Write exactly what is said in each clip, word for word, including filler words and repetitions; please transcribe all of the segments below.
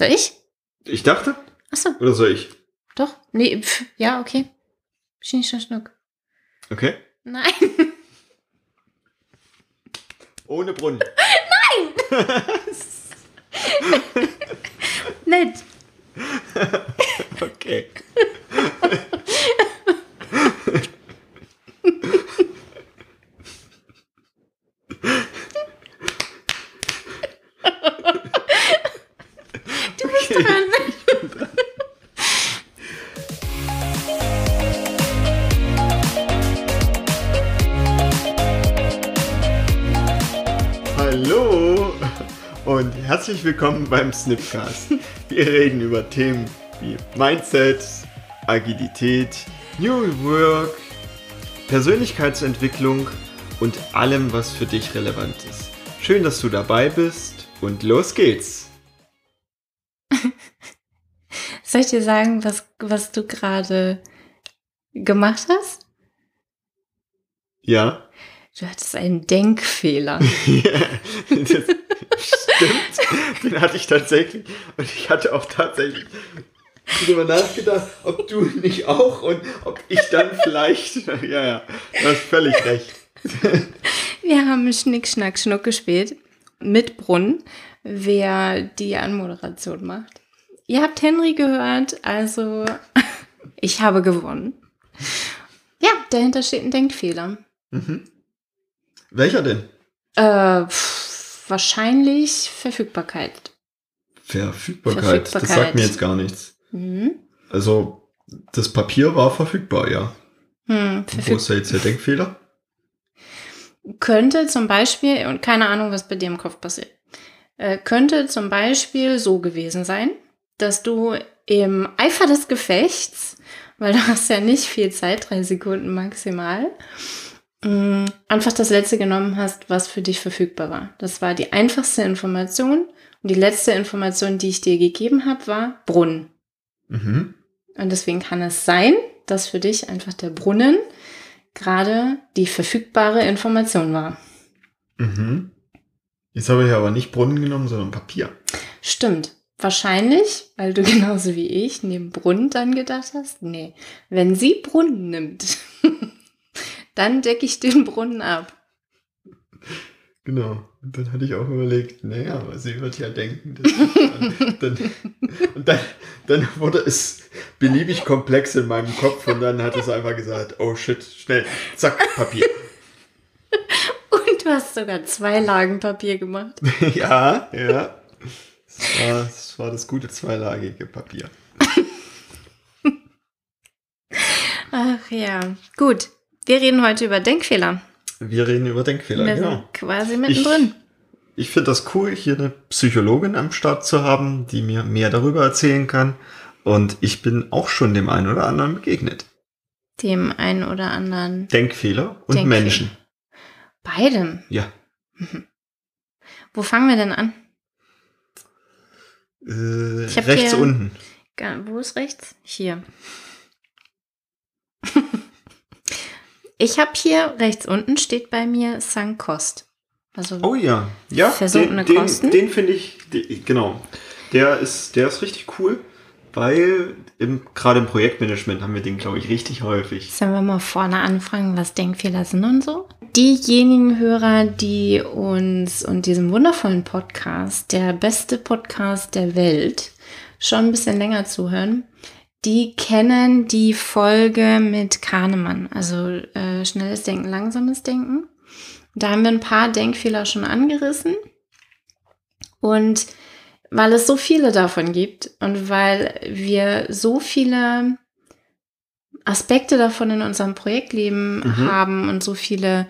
Soll ich? Ich dachte. Achso. Oder soll ich? Doch. Nee, pf, ja, okay. Schnick, schnack, schnuck. Okay. Nein. Ohne Brunnen. Nein! Nett. Okay. Herzlich willkommen beim Snipcast. Wir reden über Themen wie Mindset, Agilität, New Work, Persönlichkeitsentwicklung und allem, was für dich relevant ist. Schön, dass du dabei bist und los geht's. Soll ich dir sagen, was, was du gerade gemacht hast? Ja. Du hattest einen Denkfehler. Ja, das stimmt, den hatte ich tatsächlich. Und ich hatte auch tatsächlich darüber nachgedacht, ob du nicht auch und ob ich dann vielleicht... Ja, ja, du hast völlig recht. Wir haben Schnick, Schnack, Schnuck gespielt mit Brunnen, wer die Anmoderation macht. Ihr habt Henry gehört, also ich habe gewonnen. Ja, dahinter steht ein Denkfehler. Mhm. Welcher denn? Äh, pff, wahrscheinlich Verfügbarkeit. Verfügbarkeit. Verfügbarkeit, das sagt mir jetzt gar nichts. Mhm. Also, das Papier war verfügbar, ja. Hm, verfüg- Wo ist da jetzt der Denkfehler? Könnte zum Beispiel, und keine Ahnung, was bei dir im Kopf passiert, äh, könnte zum Beispiel so gewesen sein, dass du im Eifer des Gefechts, weil du hast ja nicht viel Zeit, drei Sekunden maximal, einfach das letzte genommen hast, was für dich verfügbar war. Das war die einfachste Information und die letzte Information, die ich dir gegeben habe, war Brunnen. Mhm. Und deswegen kann es sein, dass für dich einfach der Brunnen gerade die verfügbare Information war. Mhm. Jetzt habe ich aber nicht Brunnen genommen, sondern Papier. Stimmt. Wahrscheinlich, weil du genauso wie ich neben Brunnen dann gedacht hast, nee, wenn sie Brunnen nimmt... Dann decke ich den Brunnen ab. Genau. Und dann hatte ich auch überlegt, naja, aber sie wird ja denken, dass ich dann, dann, und dann, dann wurde es beliebig komplex in meinem Kopf und dann hat es einfach gesagt, oh shit, schnell, zack, Papier. Und du hast sogar zwei Lagen Papier gemacht. Ja, ja. Das war, das war das gute zweilagige Papier. Ach ja, gut. Wir reden heute über Denkfehler. Wir reden über Denkfehler, wir genau. Sind quasi mittendrin. Ich, ich finde das cool, hier eine Psychologin am Start zu haben, die mir mehr darüber erzählen kann. Und ich bin auch schon dem einen oder anderen begegnet. Dem einen oder anderen... Denkfehler und Denkfehler. Menschen. Beidem? Ja. Mhm. Wo fangen wir denn an? Äh, ich rechts hier, unten. Wo ist rechts? Hier. Ich habe hier rechts unten steht bei mir Sunk Cost. Also oh ja, ja. Versunkene den, den, Kosten. Den finde ich, den, genau. Der ist, der ist richtig cool, weil gerade im Projektmanagement haben wir den, glaube ich, richtig häufig. Sollen wir mal vorne anfangen, was Denkfehler sind und so? Diejenigen Hörer, die uns und diesem wundervollen Podcast, der beste Podcast der Welt, schon ein bisschen länger zuhören, die kennen die Folge mit Kahnemann, also äh, schnelles Denken, langsames Denken. Da haben wir ein paar Denkfehler schon angerissen. Und weil es so viele davon gibt und weil wir so viele Aspekte davon in unserem Projektleben mhm. haben und so viele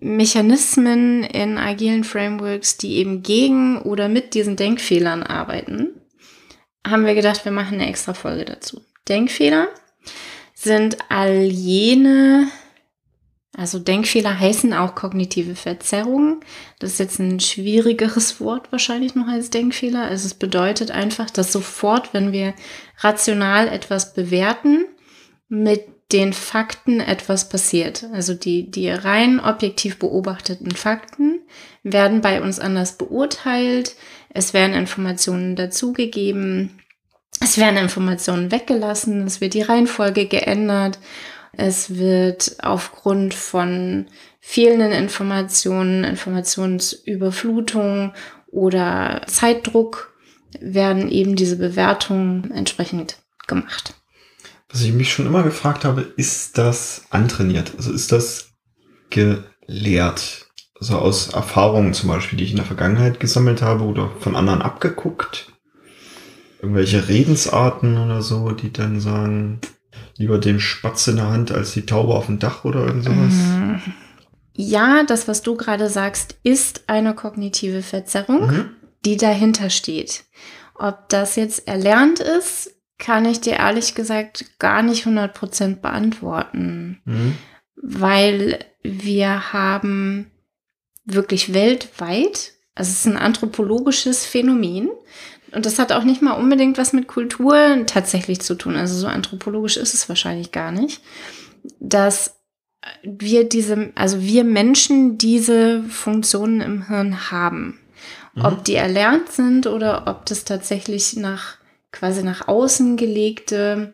Mechanismen in agilen Frameworks, die eben gegen oder mit diesen Denkfehlern arbeiten, haben wir gedacht, wir machen eine extra Folge dazu. Denkfehler sind all jene, also Denkfehler heißen auch kognitive Verzerrungen. Das ist jetzt ein schwierigeres Wort wahrscheinlich noch als Denkfehler. Also es bedeutet einfach, dass sofort, wenn wir rational etwas bewerten, mit den Fakten etwas passiert. Also die, die rein objektiv beobachteten Fakten werden bei uns anders beurteilt. es werden Informationen dazugegeben, es werden Informationen weggelassen, es wird die Reihenfolge geändert, es wird aufgrund von fehlenden Informationen, Informationsüberflutung oder Zeitdruck werden eben diese Bewertungen entsprechend gemacht. Was ich mich schon immer gefragt habe, ist das antrainiert? Also ist das gelehrt? Also aus Erfahrungen zum Beispiel, die ich in der Vergangenheit gesammelt habe oder von anderen abgeguckt? Irgendwelche Redensarten oder so, die dann sagen, lieber den Spatz in der Hand als die Taube auf dem Dach oder irgend sowas? Mhm. Ja, das, was du gerade sagst, ist eine kognitive Verzerrung, mhm. die dahinter steht. Ob das jetzt erlernt ist, kann ich dir ehrlich gesagt gar nicht hundert Prozent beantworten, mhm. weil wir haben wirklich weltweit, also es ist ein anthropologisches Phänomen und das hat auch nicht mal unbedingt was mit Kultur tatsächlich zu tun, also so anthropologisch ist es wahrscheinlich gar nicht, dass wir diese, also wir Menschen diese Funktionen im Hirn haben. Mhm. Ob die erlernt sind oder ob das tatsächlich nach quasi nach außen gelegte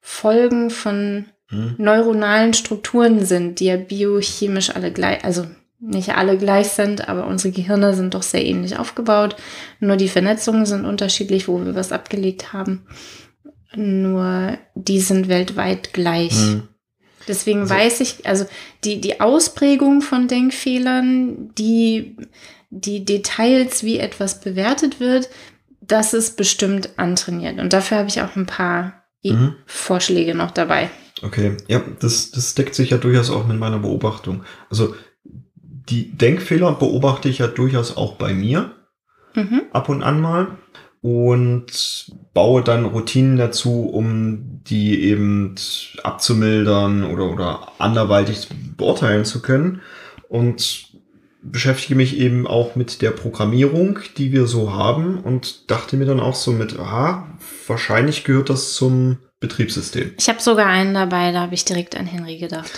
Folgen von mhm. neuronalen Strukturen sind, die ja biochemisch alle gleich, also nicht alle gleich sind, aber unsere Gehirne sind doch sehr ähnlich aufgebaut. Nur die Vernetzungen sind unterschiedlich, wo wir was abgelegt haben. Nur die sind weltweit gleich. Mhm. Deswegen also, weiß ich, also die, die Ausprägung von Denkfehlern, die, die Details, wie etwas bewertet wird, das ist bestimmt antrainiert. Und dafür habe ich auch ein paar mhm. Vorschläge noch dabei. Okay, ja, das, das deckt sich ja durchaus auch mit meiner Beobachtung. Also die Denkfehler beobachte ich ja durchaus auch bei mir mhm. ab und an mal und baue dann Routinen dazu, um die eben abzumildern oder, oder anderweitig beurteilen zu können. Und beschäftige mich eben auch mit der Programmierung, die wir so haben und dachte mir dann auch so mit, aha, wahrscheinlich gehört das zum Betriebssystem. Ich habe sogar einen dabei, da habe ich direkt an Henry gedacht.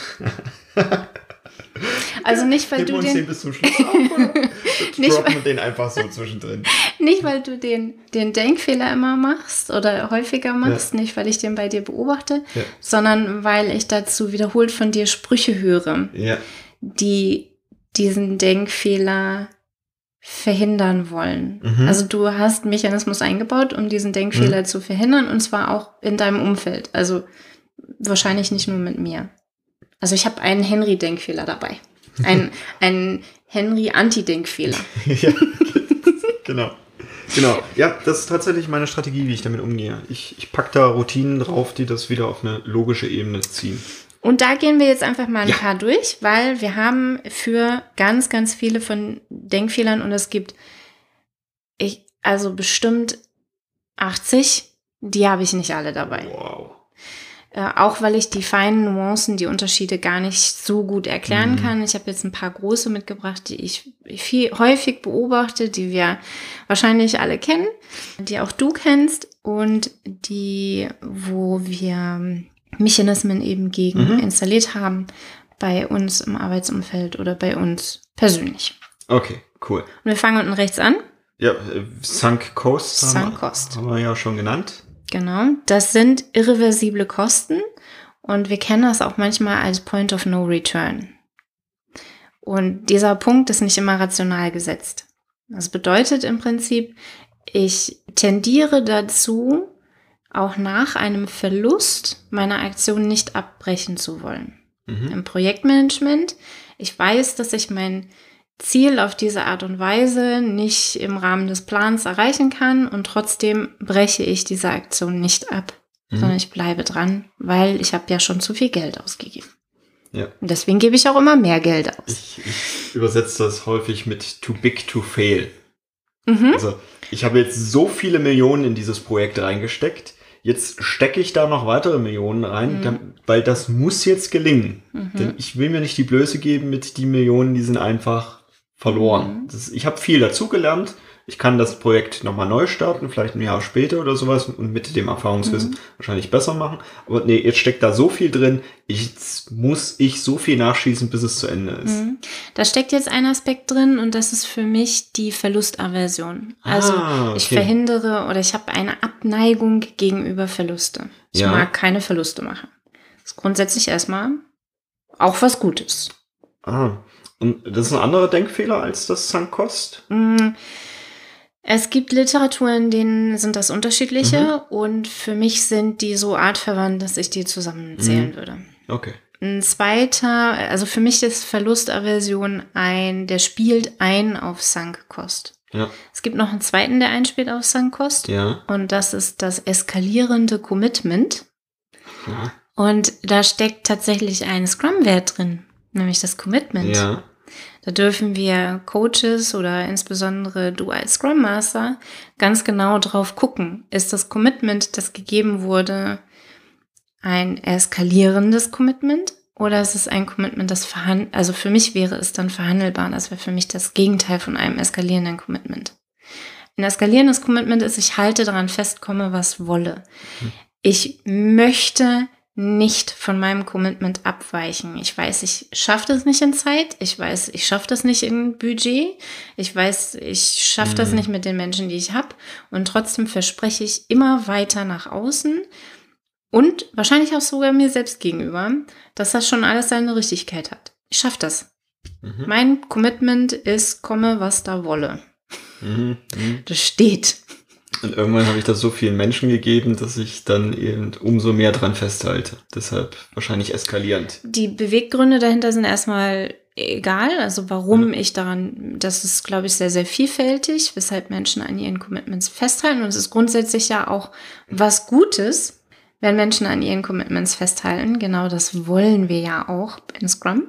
Also nicht, weil Geben du den... den bis zum Schluss auf, oder? Nicht, droppen wir den einfach so zwischendrin. Nicht, weil du den, den Denkfehler immer machst oder häufiger machst, ja. Nicht, weil ich den bei dir beobachte, ja. sondern weil ich dazu wiederholt von dir Sprüche höre, ja. die diesen Denkfehler verhindern wollen. Mhm. Also du hast einen Mechanismus eingebaut, um diesen Denkfehler mhm. zu verhindern und zwar auch in deinem Umfeld. Also wahrscheinlich nicht nur mit mir. Also ich habe einen Henry-Denkfehler dabei. Ein, einen Henry-Anti-Denkfehler. Ja, genau. Genau. Ja, das ist tatsächlich meine Strategie, wie ich damit umgehe. Ich, ich packe da Routinen drauf, die das wieder auf eine logische Ebene ziehen. Und da gehen wir jetzt einfach mal ein ja. paar durch, weil wir haben für ganz, ganz viele von Denkfehlern und es gibt ich, also bestimmt achtzig, die habe ich nicht alle dabei. Wow. Äh, auch weil ich die feinen Nuancen, die Unterschiede gar nicht so gut erklären mhm. kann. Ich habe jetzt ein paar große mitgebracht, die ich viel, häufig beobachte, die wir wahrscheinlich alle kennen, die auch du kennst und die, wo wir Mechanismen eben gegen mhm. installiert haben bei uns im Arbeitsumfeld oder bei uns persönlich. Okay, cool. Und wir fangen unten rechts an. Ja, äh, Sunk Cost, Sunk haben, Cost. Haben wir ja schon genannt. Genau, das sind irreversible Kosten und wir kennen das auch manchmal als Point of No Return. Und dieser Punkt ist nicht immer rational gesetzt. Das bedeutet im Prinzip, ich tendiere dazu, auch nach einem Verlust meiner Aktion nicht abbrechen zu wollen. Mhm. Im Projektmanagement, ich weiß, dass ich mein Ziel auf diese Art und Weise nicht im Rahmen des Plans erreichen kann und trotzdem breche ich diese Aktion nicht ab, mhm. sondern ich bleibe dran, weil ich habe ja schon zu viel Geld ausgegeben. Ja. Und deswegen gebe ich auch immer mehr Geld aus. Ich, ich übersetze das häufig mit too big to fail. Mhm. Also ich habe jetzt so viele Millionen in dieses Projekt reingesteckt, jetzt stecke ich da noch weitere Millionen rein, mhm. dann, weil das muss jetzt gelingen. Mhm. Denn ich will mir nicht die Blöße geben mit die Millionen, die sind einfach verloren. Mhm. Das, ich habe viel dazugelernt, ich kann das Projekt nochmal neu starten, vielleicht ein Jahr später oder sowas und mit dem Erfahrungswissen mhm. wahrscheinlich besser machen. Aber nee, jetzt steckt da so viel drin, jetzt muss ich so viel nachschießen, bis es zu Ende ist. Mhm. Da steckt jetzt ein Aspekt drin und das ist für mich die Verlustaversion. Also ah, okay. ich verhindere oder ich habe eine Abneigung gegenüber Verluste. Ich ja. mag keine Verluste machen. Das ist grundsätzlich erstmal auch was Gutes. Ah, und das ist ein anderer Denkfehler als das Sunk-Cost? Es gibt Literatur, in denen sind das unterschiedliche mhm. und für mich sind die so artverwandt, dass ich die zusammenzählen mhm. würde. Okay. Ein zweiter, also für mich ist Verlustaversion ein, der spielt ein auf Sunk-Cost. Ja. Es gibt noch einen zweiten, der einspielt auf Sunk-Cost ja. und das ist das eskalierende Commitment. Ja. Und da steckt tatsächlich ein Scrum-Wert drin. Nämlich das Commitment. Ja. Da dürfen wir Coaches oder insbesondere du als Scrum Master ganz genau drauf gucken. Ist das Commitment, das gegeben wurde, ein eskalierendes Commitment oder ist es ein Commitment, das verhandelt, also für mich wäre es dann verhandelbar. Das wäre für mich das Gegenteil von einem eskalierenden Commitment. Ein eskalierendes Commitment ist, ich halte daran fest, komme was wolle. Hm. Ich möchte nicht von meinem Commitment abweichen. Ich weiß, ich schaffe das nicht in Zeit. Ich weiß, ich schaffe das nicht in Budget. Ich weiß, ich schaffe das nicht mit den Menschen, die ich habe. Und trotzdem verspreche ich immer weiter nach außen und wahrscheinlich auch sogar mir selbst gegenüber, dass das schon alles seine Richtigkeit hat. Ich schaffe das. Mhm. Mein Commitment ist, komme, was da wolle. Mhm. Mhm. Das steht. Und irgendwann habe ich das so vielen Menschen gegeben, dass ich dann eben umso mehr dran festhalte. Deshalb wahrscheinlich eskalierend. Die Beweggründe dahinter sind erstmal egal. Also warum ja. ich daran, das ist, glaube ich, sehr, sehr vielfältig, weshalb Menschen an ihren Commitments festhalten. Und es ist grundsätzlich ja auch was Gutes, wenn Menschen an ihren Commitments festhalten. Genau das wollen wir ja auch in Scrum.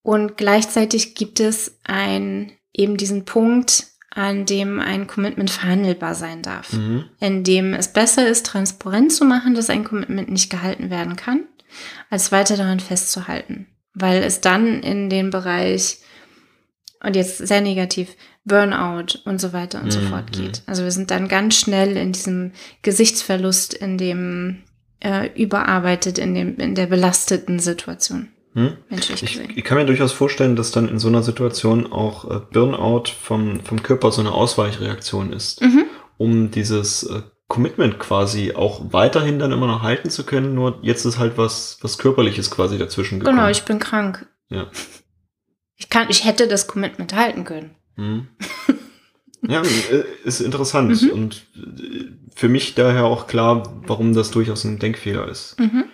Und gleichzeitig gibt es ein, eben diesen Punkt, an dem ein Commitment verhandelbar sein darf, mhm. in dem es besser ist, transparent zu machen, dass ein Commitment nicht gehalten werden kann, als weiter daran festzuhalten, weil es dann in den Bereich, und jetzt sehr negativ, Burnout und so weiter und mhm. so fort geht. Also wir sind dann ganz schnell in diesem Gesichtsverlust, in dem äh, überarbeitet, in dem in der belasteten Situation. Hm? Ich, ich kann mir durchaus vorstellen, dass dann in so einer Situation auch Burnout vom, vom Körper so eine Ausweichreaktion ist, mhm. um dieses Commitment quasi auch weiterhin dann immer noch halten zu können, nur jetzt ist halt was, was Körperliches quasi dazwischen gekommen. Genau, ich bin krank. Ja. Ich kann, ich hätte das Commitment halten können. Hm. Ja, ist interessant mhm. und für mich daher auch klar, warum das durchaus ein Denkfehler ist. Mhm.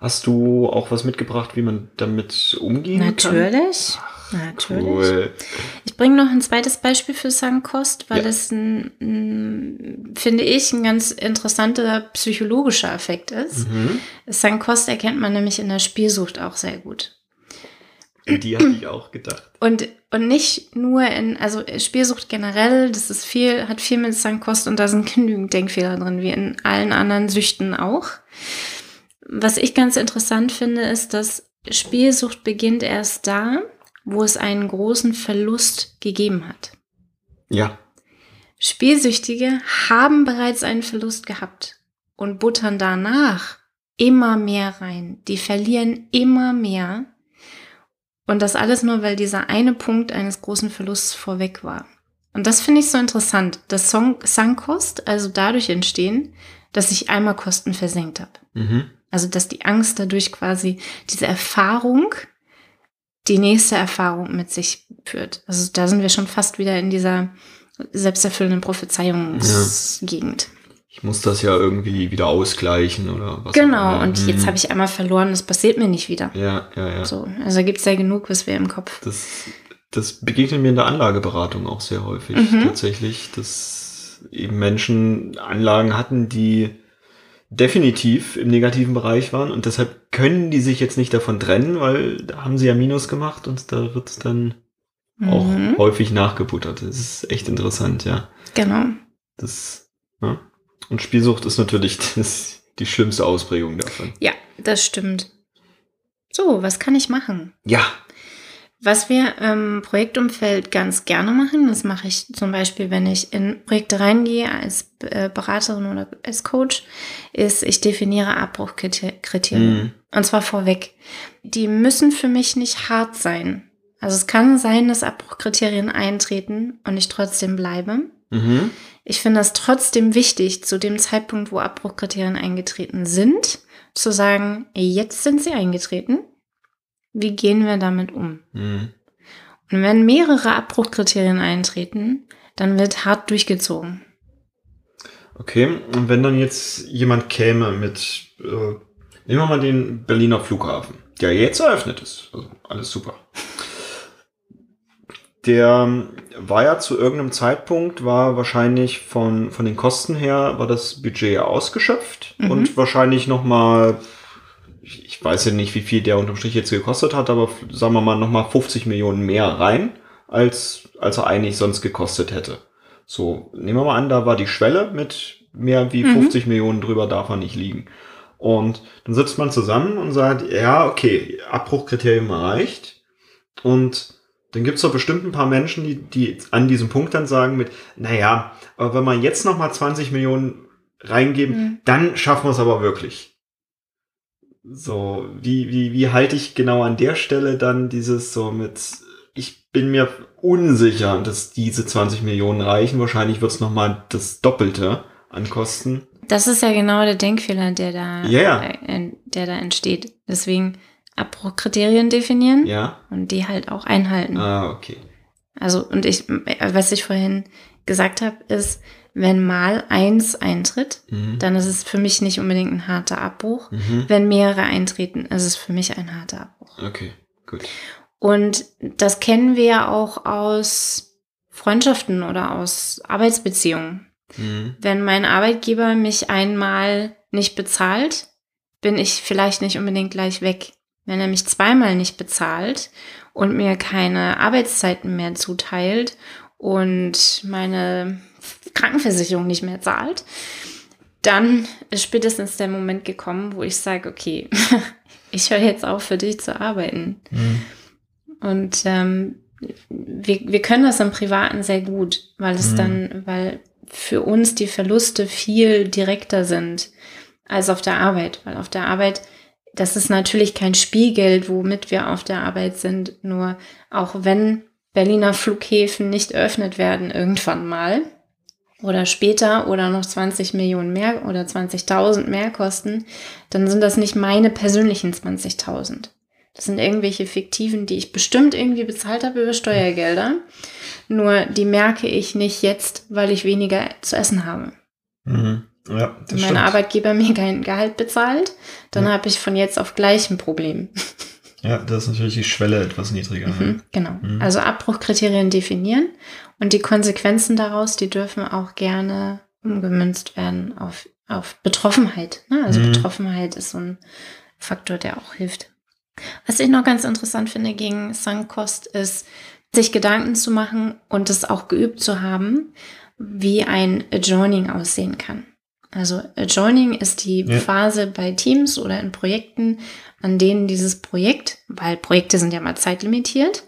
Hast du auch was mitgebracht, wie man damit umgehen natürlich, kann? Ach, natürlich. Cool. Ich bringe noch ein zweites Beispiel für Sunk-Cost, weil ja. es, ein, ein, finde ich, ein ganz interessanter psychologischer Effekt ist. Mhm. Sunk-Cost erkennt man nämlich in der Spielsucht auch sehr gut. Die hatte ich auch gedacht. Und, und nicht nur in, also Spielsucht generell, das ist viel, hat viel mit Sunk-Cost und da sind genügend Denkfehler drin, wie in allen anderen Süchten auch. Was ich ganz interessant finde, ist, dass Spielsucht beginnt erst da, wo es einen großen Verlust gegeben hat. Ja. Spielsüchtige haben bereits einen Verlust gehabt und buttern danach immer mehr rein. Die verlieren immer mehr. Und das alles nur, weil dieser eine Punkt eines großen Verlusts vorweg war. Und das finde ich so interessant, dass Sunk-Cost also dadurch entstehen, dass ich einmal Kosten versenkt habe. Mhm. Also, dass die Angst dadurch quasi diese Erfahrung, die nächste Erfahrung mit sich führt. Also, da sind wir schon fast wieder in dieser selbsterfüllenden Prophezeiungsgegend. Ja. Ich muss das ja irgendwie wieder ausgleichen oder was. Genau, und jetzt habe ich einmal verloren, das passiert mir nicht wieder. Ja, ja, ja. So, also, da gibt es ja genug, was wir im Kopf. Das, das begegnet mir in der Anlageberatung auch sehr häufig mhm. tatsächlich, dass eben Menschen Anlagen hatten, die definitiv im negativen Bereich waren und deshalb können die sich jetzt nicht davon trennen, weil da haben sie ja Minus gemacht und da wird es dann mhm. auch häufig nachgebuttert. Das ist echt interessant, ja. Genau. Das, ja. Und Spielsucht ist natürlich das, die schlimmste Ausprägung davon. Ja, das stimmt. So, was kann ich machen? Ja. Was wir im Projektumfeld ganz gerne machen, das mache ich zum Beispiel, wenn ich in Projekte reingehe als Beraterin oder als Coach, ist, ich definiere Abbruchkriterien. Mhm. Und zwar vorweg. Die müssen für mich nicht hart sein. Also es kann sein, dass Abbruchkriterien eintreten und ich trotzdem bleibe. Mhm. Ich finde das trotzdem wichtig, zu dem Zeitpunkt, wo Abbruchkriterien eingetreten sind, zu sagen, jetzt sind sie eingetreten. Wie gehen wir damit um? Mhm. Und wenn mehrere Abbruchkriterien eintreten, dann wird hart durchgezogen. Okay, und wenn dann jetzt jemand käme mit, äh, nehmen wir mal den Berliner Flughafen, der jetzt eröffnet ist, also alles super. Der war ja zu irgendeinem Zeitpunkt, war wahrscheinlich von, von den Kosten her, war das Budget ausgeschöpft mhm. und wahrscheinlich nochmal, ich weiß ja nicht, wie viel der unterm Strich jetzt gekostet hat, aber sagen wir mal nochmal fünfzig Millionen mehr rein, als, als er eigentlich sonst gekostet hätte. So, nehmen wir mal an, da war die Schwelle mit mehr wie mhm. fünfzig Millionen drüber darf er nicht liegen. Und dann sitzt man zusammen und sagt, ja, okay, Abbruchkriterium erreicht. Und dann gibt's doch bestimmt ein paar Menschen, die, die an diesem Punkt dann sagen mit, naja, aber wenn wir jetzt nochmal zwanzig Millionen reingeben, mhm. dann schaffen wir es aber wirklich. So, wie, wie, wie halte ich genau an der Stelle dann dieses so mit, ich bin mir unsicher, dass diese zwanzig Millionen reichen, wahrscheinlich wird's nochmal das Doppelte an Kosten. Das ist ja genau der Denkfehler, der da, yeah. der, der da entsteht. Deswegen Abbruchkriterien definieren ja. und die halt auch einhalten. Ah, okay. Also, und ich, was ich vorhin gesagt habe, ist, wenn mal eins eintritt, mhm. dann ist es für mich nicht unbedingt ein harter Abbruch. Mhm. Wenn mehrere eintreten, ist es für mich ein harter Abbruch. Okay, gut. Und das kennen wir ja auch aus Freundschaften oder aus Arbeitsbeziehungen. Mhm. Wenn mein Arbeitgeber mich einmal nicht bezahlt, bin ich vielleicht nicht unbedingt gleich weg. Wenn er mich zweimal nicht bezahlt und mir keine Arbeitszeiten mehr zuteilt und meine Krankenversicherung nicht mehr zahlt, dann ist spätestens der Moment gekommen, wo ich sage, okay, ich höre jetzt auf, für dich zu arbeiten. Mhm. Und ähm, wir, wir können das im Privaten sehr gut, weil es mhm. dann, weil für uns die Verluste viel direkter sind als auf der Arbeit, weil auf der Arbeit das ist natürlich kein Spielgeld, womit wir auf der Arbeit sind, nur auch wenn Berliner Flughäfen nicht eröffnet werden irgendwann mal oder später oder noch zwanzig Millionen mehr oder zwanzigtausend mehr kosten, dann sind das nicht meine persönlichen zwanzigtausend. Das sind irgendwelche fiktiven, die ich bestimmt irgendwie bezahlt habe über Steuergelder, nur die merke ich nicht jetzt, weil ich weniger zu essen habe. Mhm. Ja, das stimmt. Mein Arbeitgeber mir kein Gehalt bezahlt, dann ja. habe ich von jetzt auf gleich ein Problem. Ja, das ist natürlich die Schwelle etwas niedriger. Mhm, ne? Genau. Mhm. Also Abbruchkriterien definieren und die Konsequenzen daraus, die dürfen auch gerne umgemünzt werden auf, auf Betroffenheit. Ne? Also mhm. Betroffenheit ist so ein Faktor, der auch hilft. Was ich noch ganz interessant finde gegen Sunk-Cost ist, sich Gedanken zu machen und das auch geübt zu haben, wie ein Adjoining aussehen kann. Also Adjoining ist die ja. Phase bei Teams oder in Projekten, an denen dieses Projekt, weil Projekte sind ja mal zeitlimitiert,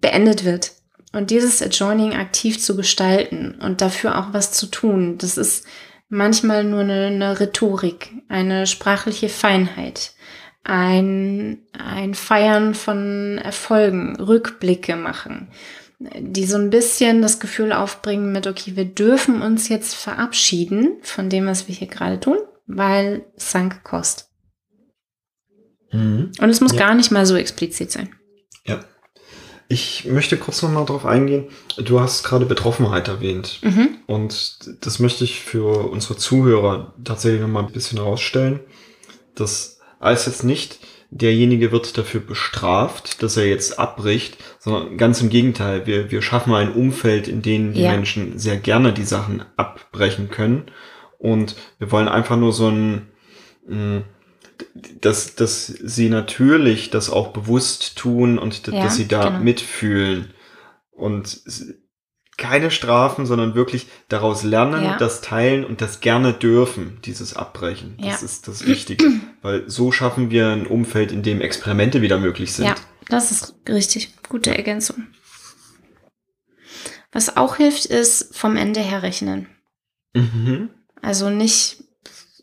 beendet wird. Und dieses Adjoining aktiv zu gestalten und dafür auch was zu tun, das ist manchmal nur eine, eine Rhetorik, eine sprachliche Feinheit, ein, ein Feiern von Erfolgen, Rückblicke machen, die so ein bisschen das Gefühl aufbringen mit, okay, wir dürfen uns jetzt verabschieden von dem, was wir hier gerade tun, weil Sunk Cost. Mhm. Und es muss ja. gar nicht mal so explizit sein. Ja. Ich möchte kurz nochmal drauf eingehen. Du hast gerade Betroffenheit erwähnt. Mhm. Und das möchte ich für unsere Zuhörer tatsächlich nochmal ein bisschen herausstellen. Das heißt jetzt nicht, derjenige wird dafür bestraft, dass er jetzt abbricht, sondern ganz im Gegenteil. Wir, wir schaffen ein Umfeld, in dem die ja. Menschen sehr gerne die Sachen abbrechen können. Und wir wollen einfach nur so ein, dass, dass sie natürlich das auch bewusst tun und ja, dass sie da genau. mitfühlen. Und keine Strafen, sondern wirklich daraus lernen, ja. das teilen und das gerne dürfen, dieses Abbrechen. Das ja. ist das Wichtige, weil so schaffen wir ein Umfeld, in dem Experimente wieder möglich sind. Ja, Das ist richtig. Gute Ergänzung. Was auch hilft, ist vom Ende her rechnen. Mhm. Also nicht,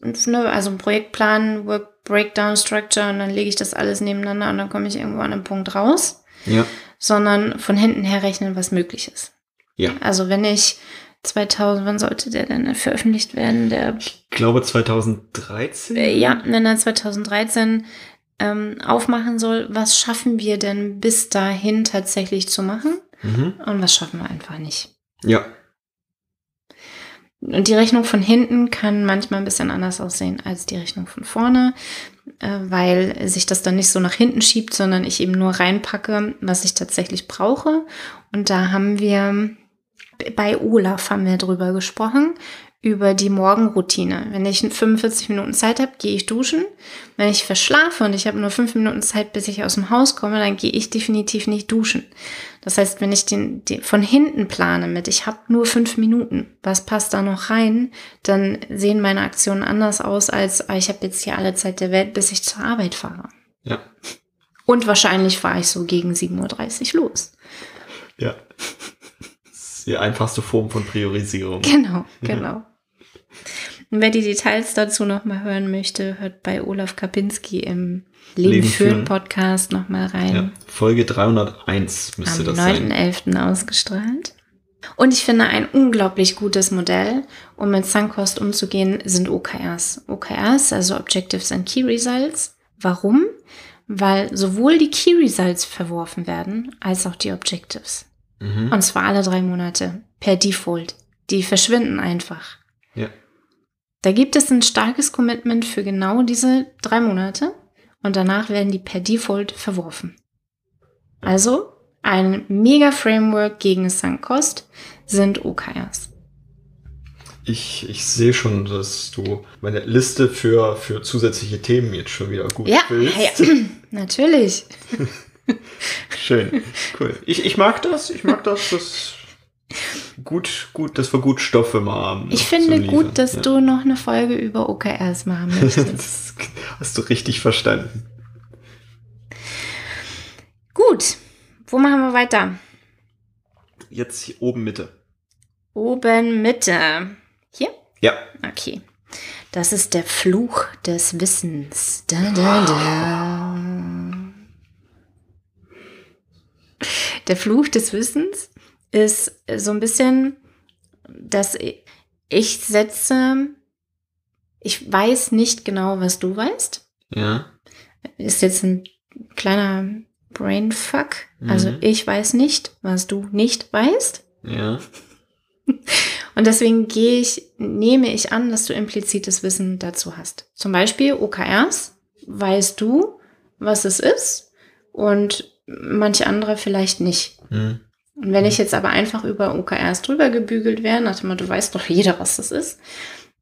ne, also Projektplan, Work Breakdown, Structure und dann lege ich das alles nebeneinander und dann komme ich irgendwo an einem Punkt raus. Ja. Sondern von hinten her rechnen, was möglich ist. Ja. Also wenn ich zweitausend, wann sollte der denn veröffentlicht werden? Der, ich glaube zweitausenddreizehn. Äh, ja, wenn er zweitausenddreizehn ähm, aufmachen soll, was schaffen wir denn bis dahin tatsächlich zu machen? Mhm. Und was schaffen wir einfach nicht? Ja. Und die Rechnung von hinten kann manchmal ein bisschen anders aussehen als die Rechnung von vorne, äh, weil sich das dann nicht so nach hinten schiebt, sondern ich eben nur reinpacke, was ich tatsächlich brauche. Und da haben wir... Bei Olaf haben wir drüber gesprochen, über die Morgenroutine. Wenn ich fünfundvierzig Minuten Zeit habe, gehe ich duschen. Wenn ich verschlafe und ich habe nur fünf Minuten Zeit, bis ich aus dem Haus komme, dann gehe ich definitiv nicht duschen. Das heißt, wenn ich den, den von hinten plane mit, ich habe nur fünf Minuten, was passt da noch rein, dann sehen meine Aktionen anders aus, als ich habe jetzt hier alle Zeit der Welt, bis ich zur Arbeit fahre. Ja. Und wahrscheinlich fahre ich so gegen sieben Uhr dreißig los. Ja. Die einfachste Form von Priorisierung. Genau, genau. Und wer die Details dazu nochmal hören möchte, hört bei Olaf Kapinski im Leben, Leben führen Podcast nochmal rein. Ja, Folge dreihunderteins müsste am das sein. Am neunten elften ausgestrahlt. Und ich finde, ein unglaublich gutes Modell, um mit Sunk-Cost umzugehen, sind O K Rs. O K Rs, also Objectives and Key Results. Warum? Weil sowohl die Key Results verworfen werden, als auch die Objectives. Und zwar alle drei Monate, per Default. Die verschwinden einfach. Ja. Da gibt es ein starkes Commitment für genau diese drei Monate und danach werden die per Default verworfen. Also ein Mega-Framework gegen Sunk-Cost sind O K Rs. Ich, ich sehe schon, dass du meine Liste für, für zusätzliche Themen jetzt schon wieder gut füllst. Ja, ja, natürlich. Schön, cool. Ich, ich mag das, ich mag das, das gut, gut, dass wir gut Stoffe mal haben. Ich finde gut, dass ja. du noch eine Folge über O K Rs machen möchtest. Das hast du richtig verstanden. Gut, wo machen wir weiter? Jetzt hier oben Mitte. Oben Mitte. Hier? Ja. Okay. Das ist der Fluch des Wissens. Da, da, da. Der Fluch des Wissens ist so ein bisschen, dass ich, ich setze, ich weiß nicht genau, was du weißt. Ja. Ist jetzt ein kleiner Brainfuck. Mhm. Also ich weiß nicht, was du nicht weißt. Ja. Und deswegen gehe ich, nehme ich an, dass du implizites Wissen dazu hast. Zum Beispiel O K Rs, weißt du, was es ist und manche andere vielleicht nicht. Hm. Und wenn ich jetzt aber einfach über O K Rs drüber gebügelt wäre, nach dem Motto, du weißt doch jeder, was das ist,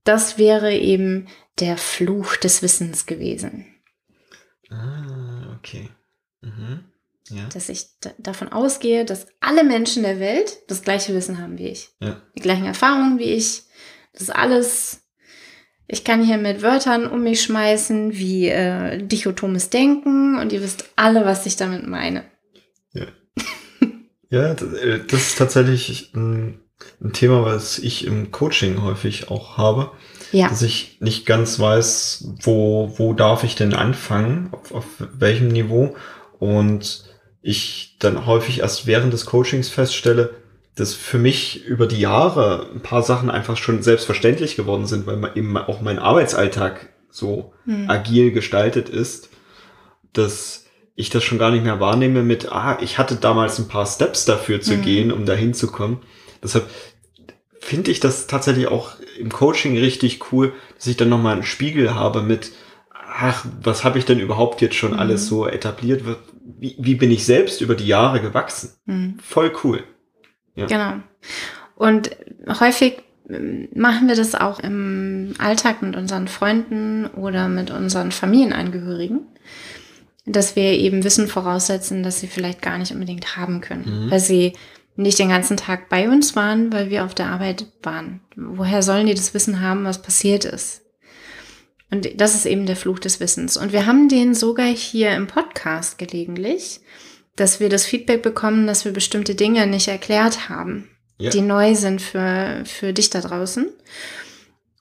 das wäre eben der Fluch des Wissens gewesen. Ah, okay. Mhm. Ja. Dass ich d- davon ausgehe, dass alle Menschen der Welt das gleiche Wissen haben wie ich. Ja. Die gleichen Erfahrungen wie ich. Das ist alles... Ich kann hier mit Wörtern um mich schmeißen, wie äh, dichotomes Denken und ihr wisst alle, was ich damit meine. Ja, ja das, das ist tatsächlich ein, ein Thema, was ich im Coaching häufig auch habe, ja. Dass ich nicht ganz weiß, wo, wo darf ich denn anfangen, auf, auf welchem Niveau und ich dann häufig erst während des Coachings feststelle, dass für mich über die Jahre ein paar Sachen einfach schon selbstverständlich geworden sind, weil man eben auch mein Arbeitsalltag so hm. agil gestaltet ist, dass ich das schon gar nicht mehr wahrnehme mit, ah, ich hatte damals ein paar Steps dafür zu hm. gehen, um da hinzukommen. Deshalb finde ich das tatsächlich auch im Coaching richtig cool, dass ich dann nochmal einen Spiegel habe mit, ach, was habe ich denn überhaupt jetzt schon hm. alles so etabliert? Wie, wie bin ich selbst über die Jahre gewachsen? Hm. Voll cool. Ja. Genau. Und häufig machen wir das auch im Alltag mit unseren Freunden oder mit unseren Familienangehörigen, dass wir eben Wissen voraussetzen, das sie vielleicht gar nicht unbedingt haben können, mhm. weil sie nicht den ganzen Tag bei uns waren, weil wir auf der Arbeit waren. Woher sollen die das Wissen haben, was passiert ist? Und das ist eben der Fluch des Wissens. Und wir haben den sogar hier im Podcast gelegentlich. dass wir das Feedback bekommen, dass wir bestimmte Dinge nicht erklärt haben, ja, die neu sind für, für dich da draußen.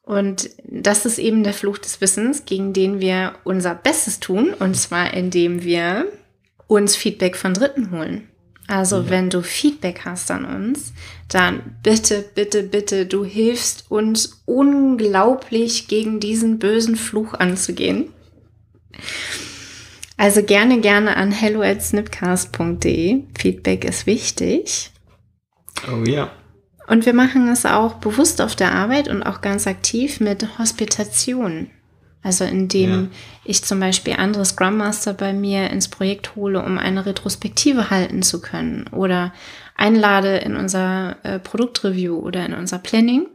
Und das ist eben der Fluch des Wissens, gegen den wir unser Bestes tun, und zwar indem wir uns Feedback von Dritten holen. Also mhm. wenn du Feedback hast an uns, dann bitte, bitte, bitte, du hilfst uns unglaublich, gegen diesen bösen Fluch anzugehen. Also gerne, gerne an hello at snipcast punkt de. Feedback ist wichtig. Oh ja. Und wir machen es auch bewusst auf der Arbeit und auch ganz aktiv mit Hospitation. Also indem ja. ich zum Beispiel andere Scrum Master bei mir ins Projekt hole, um eine Retrospektive halten zu können, oder einlade in unser äh, Produktreview oder in unser Planning.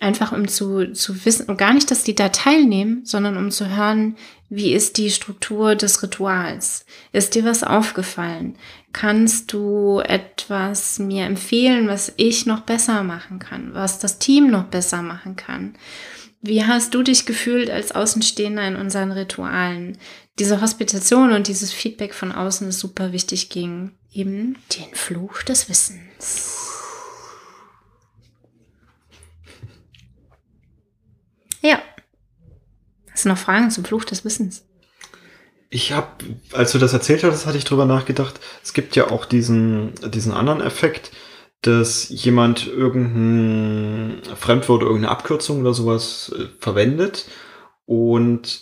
Einfach um zu, zu wissen, und gar nicht, dass die da teilnehmen, sondern um zu hören, wie ist die Struktur des Rituals? Ist dir was aufgefallen? Kannst du etwas mir empfehlen, was ich noch besser machen kann? Was das Team noch besser machen kann? Wie hast du dich gefühlt als Außenstehender in unseren Ritualen? Diese Hospitation und dieses Feedback von außen ist super wichtig gegen eben den Fluch des Wissens. Ja. Hast du noch Fragen zum Fluch des Wissens? Ich habe, als du das erzählt hast, hatte ich drüber nachgedacht. Es gibt ja auch diesen, diesen anderen Effekt, dass jemand irgendein Fremdwort, irgendeine Abkürzung oder sowas verwendet und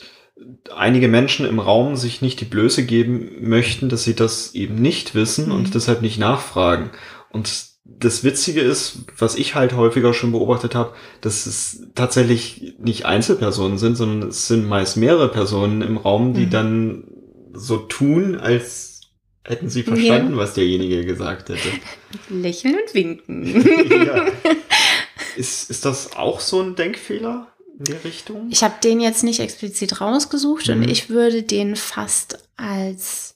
einige Menschen im Raum sich nicht die Blöße geben möchten, dass sie das eben nicht wissen mhm. und deshalb nicht nachfragen. Und das Witzige ist, was ich halt häufiger schon beobachtet habe, dass es tatsächlich nicht Einzelpersonen sind, sondern es sind meist mehrere Personen im Raum, die mhm. dann so tun, als hätten sie verstanden, ja. was derjenige gesagt hätte. Lächeln und winken. ja. ist, ist das auch so ein Denkfehler in der Richtung? Ich habe den jetzt nicht explizit rausgesucht mhm. und ich würde den fast als...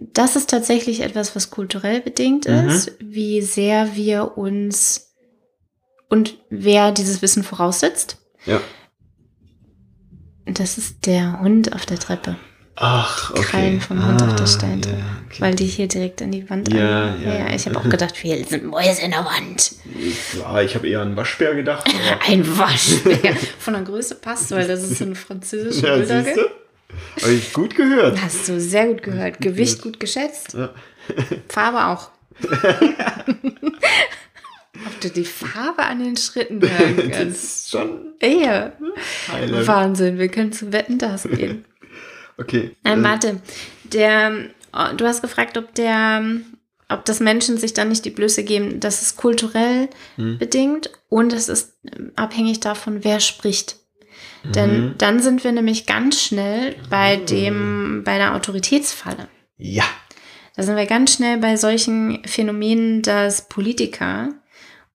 Das ist tatsächlich etwas, was kulturell bedingt ist, mhm. wie sehr wir uns und wer dieses Wissen voraussetzt. Ja. Das ist der Hund auf der Treppe. Ach, okay. Krallen vom ah, Hund auf der Steintre, yeah, okay. weil die hier direkt an die Wand yeah, an. Ja, yeah. Ich habe auch gedacht, wir sind Mäuse in der Wand. Ja, ich habe eher an einen Waschbär gedacht. Ein Waschbär. Von der Größe passt, weil das ist so eine französische ja, Bulldogge. Habe ich gut gehört. Hast du sehr gut gehört. Gewicht gut geschätzt. Ja. Farbe auch. Ob du die Farbe an den Schritten hören kannst. Das ist schon... Ehe. Heilig. Wahnsinn, wir können zu Wetten, das gehen. Okay. Nein, warte. Der, du hast gefragt, ob der... ob das Menschen sich dann nicht die Blöße geben. Das ist kulturell hm. bedingt und es ist abhängig davon, wer spricht. Denn mhm. dann sind wir nämlich ganz schnell bei dem, bei der Autoritätsfalle. Ja. Da sind wir ganz schnell bei solchen Phänomenen, dass Politiker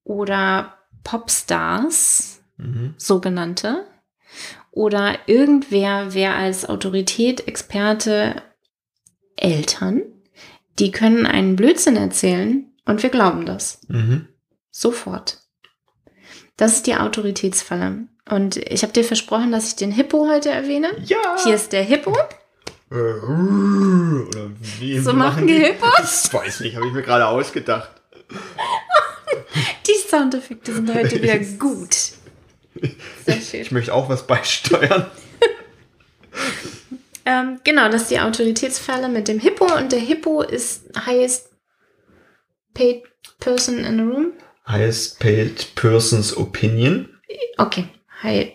oder Popstars, mhm. sogenannte, oder irgendwer, wer als Autorität, Experte, Eltern, die können einen Blödsinn erzählen und wir glauben das. Mhm. Sofort. Das ist die Autoritätsfalle. Und ich habe dir versprochen, dass ich den Hippo heute erwähne. Ja! Hier ist der Hippo. Äh, oder wie so machen die Hippos? Ich weiß nicht, habe ich mir gerade ausgedacht. Die Soundeffekte sind heute wieder gut. Sehr schön. Ich möchte auch was beisteuern. ähm, genau, das ist die Autoritätsfalle mit dem Hippo. Und der Hippo ist highest paid person in the room. Highest paid person's opinion. Okay, High,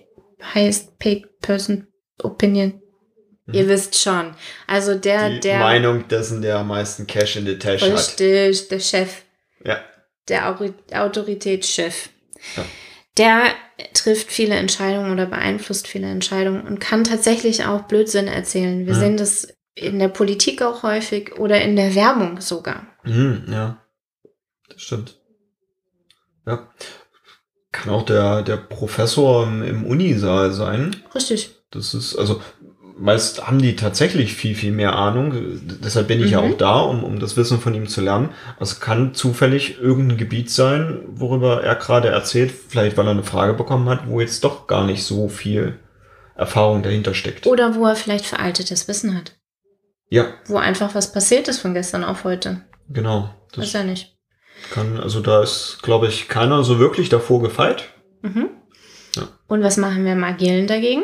highest paid person opinion. Mhm. Ihr wisst schon. Also der, die der... Meinung dessen, der am meisten Cash in the Tasche hat. Richtig, der Chef. Ja. Der Autoritätschef. Ja. Der trifft viele Entscheidungen oder beeinflusst viele Entscheidungen und kann tatsächlich auch Blödsinn erzählen. Wir mhm. sehen das in der Politik auch häufig oder in der Werbung sogar. Mhm, ja, das stimmt. Ja. Kann auch der, der Professor im, im Unisaal sein. Richtig. Das ist, also meist haben die tatsächlich viel, viel mehr Ahnung. Deshalb bin ich mhm. ja auch da, um, um das Wissen von ihm zu lernen. Also kann zufällig irgendein Gebiet sein, worüber er gerade erzählt, vielleicht weil er eine Frage bekommen hat, wo jetzt doch gar nicht so viel Erfahrung dahinter steckt. Oder wo er vielleicht veraltetes Wissen hat. Ja. Wo einfach was passiert ist von gestern auf heute. Genau. Das weiß ja nicht. Kann, also da ist, glaube ich, keiner so wirklich davor gefeit. Mhm. Ja. Und was machen wir im Agilen dagegen?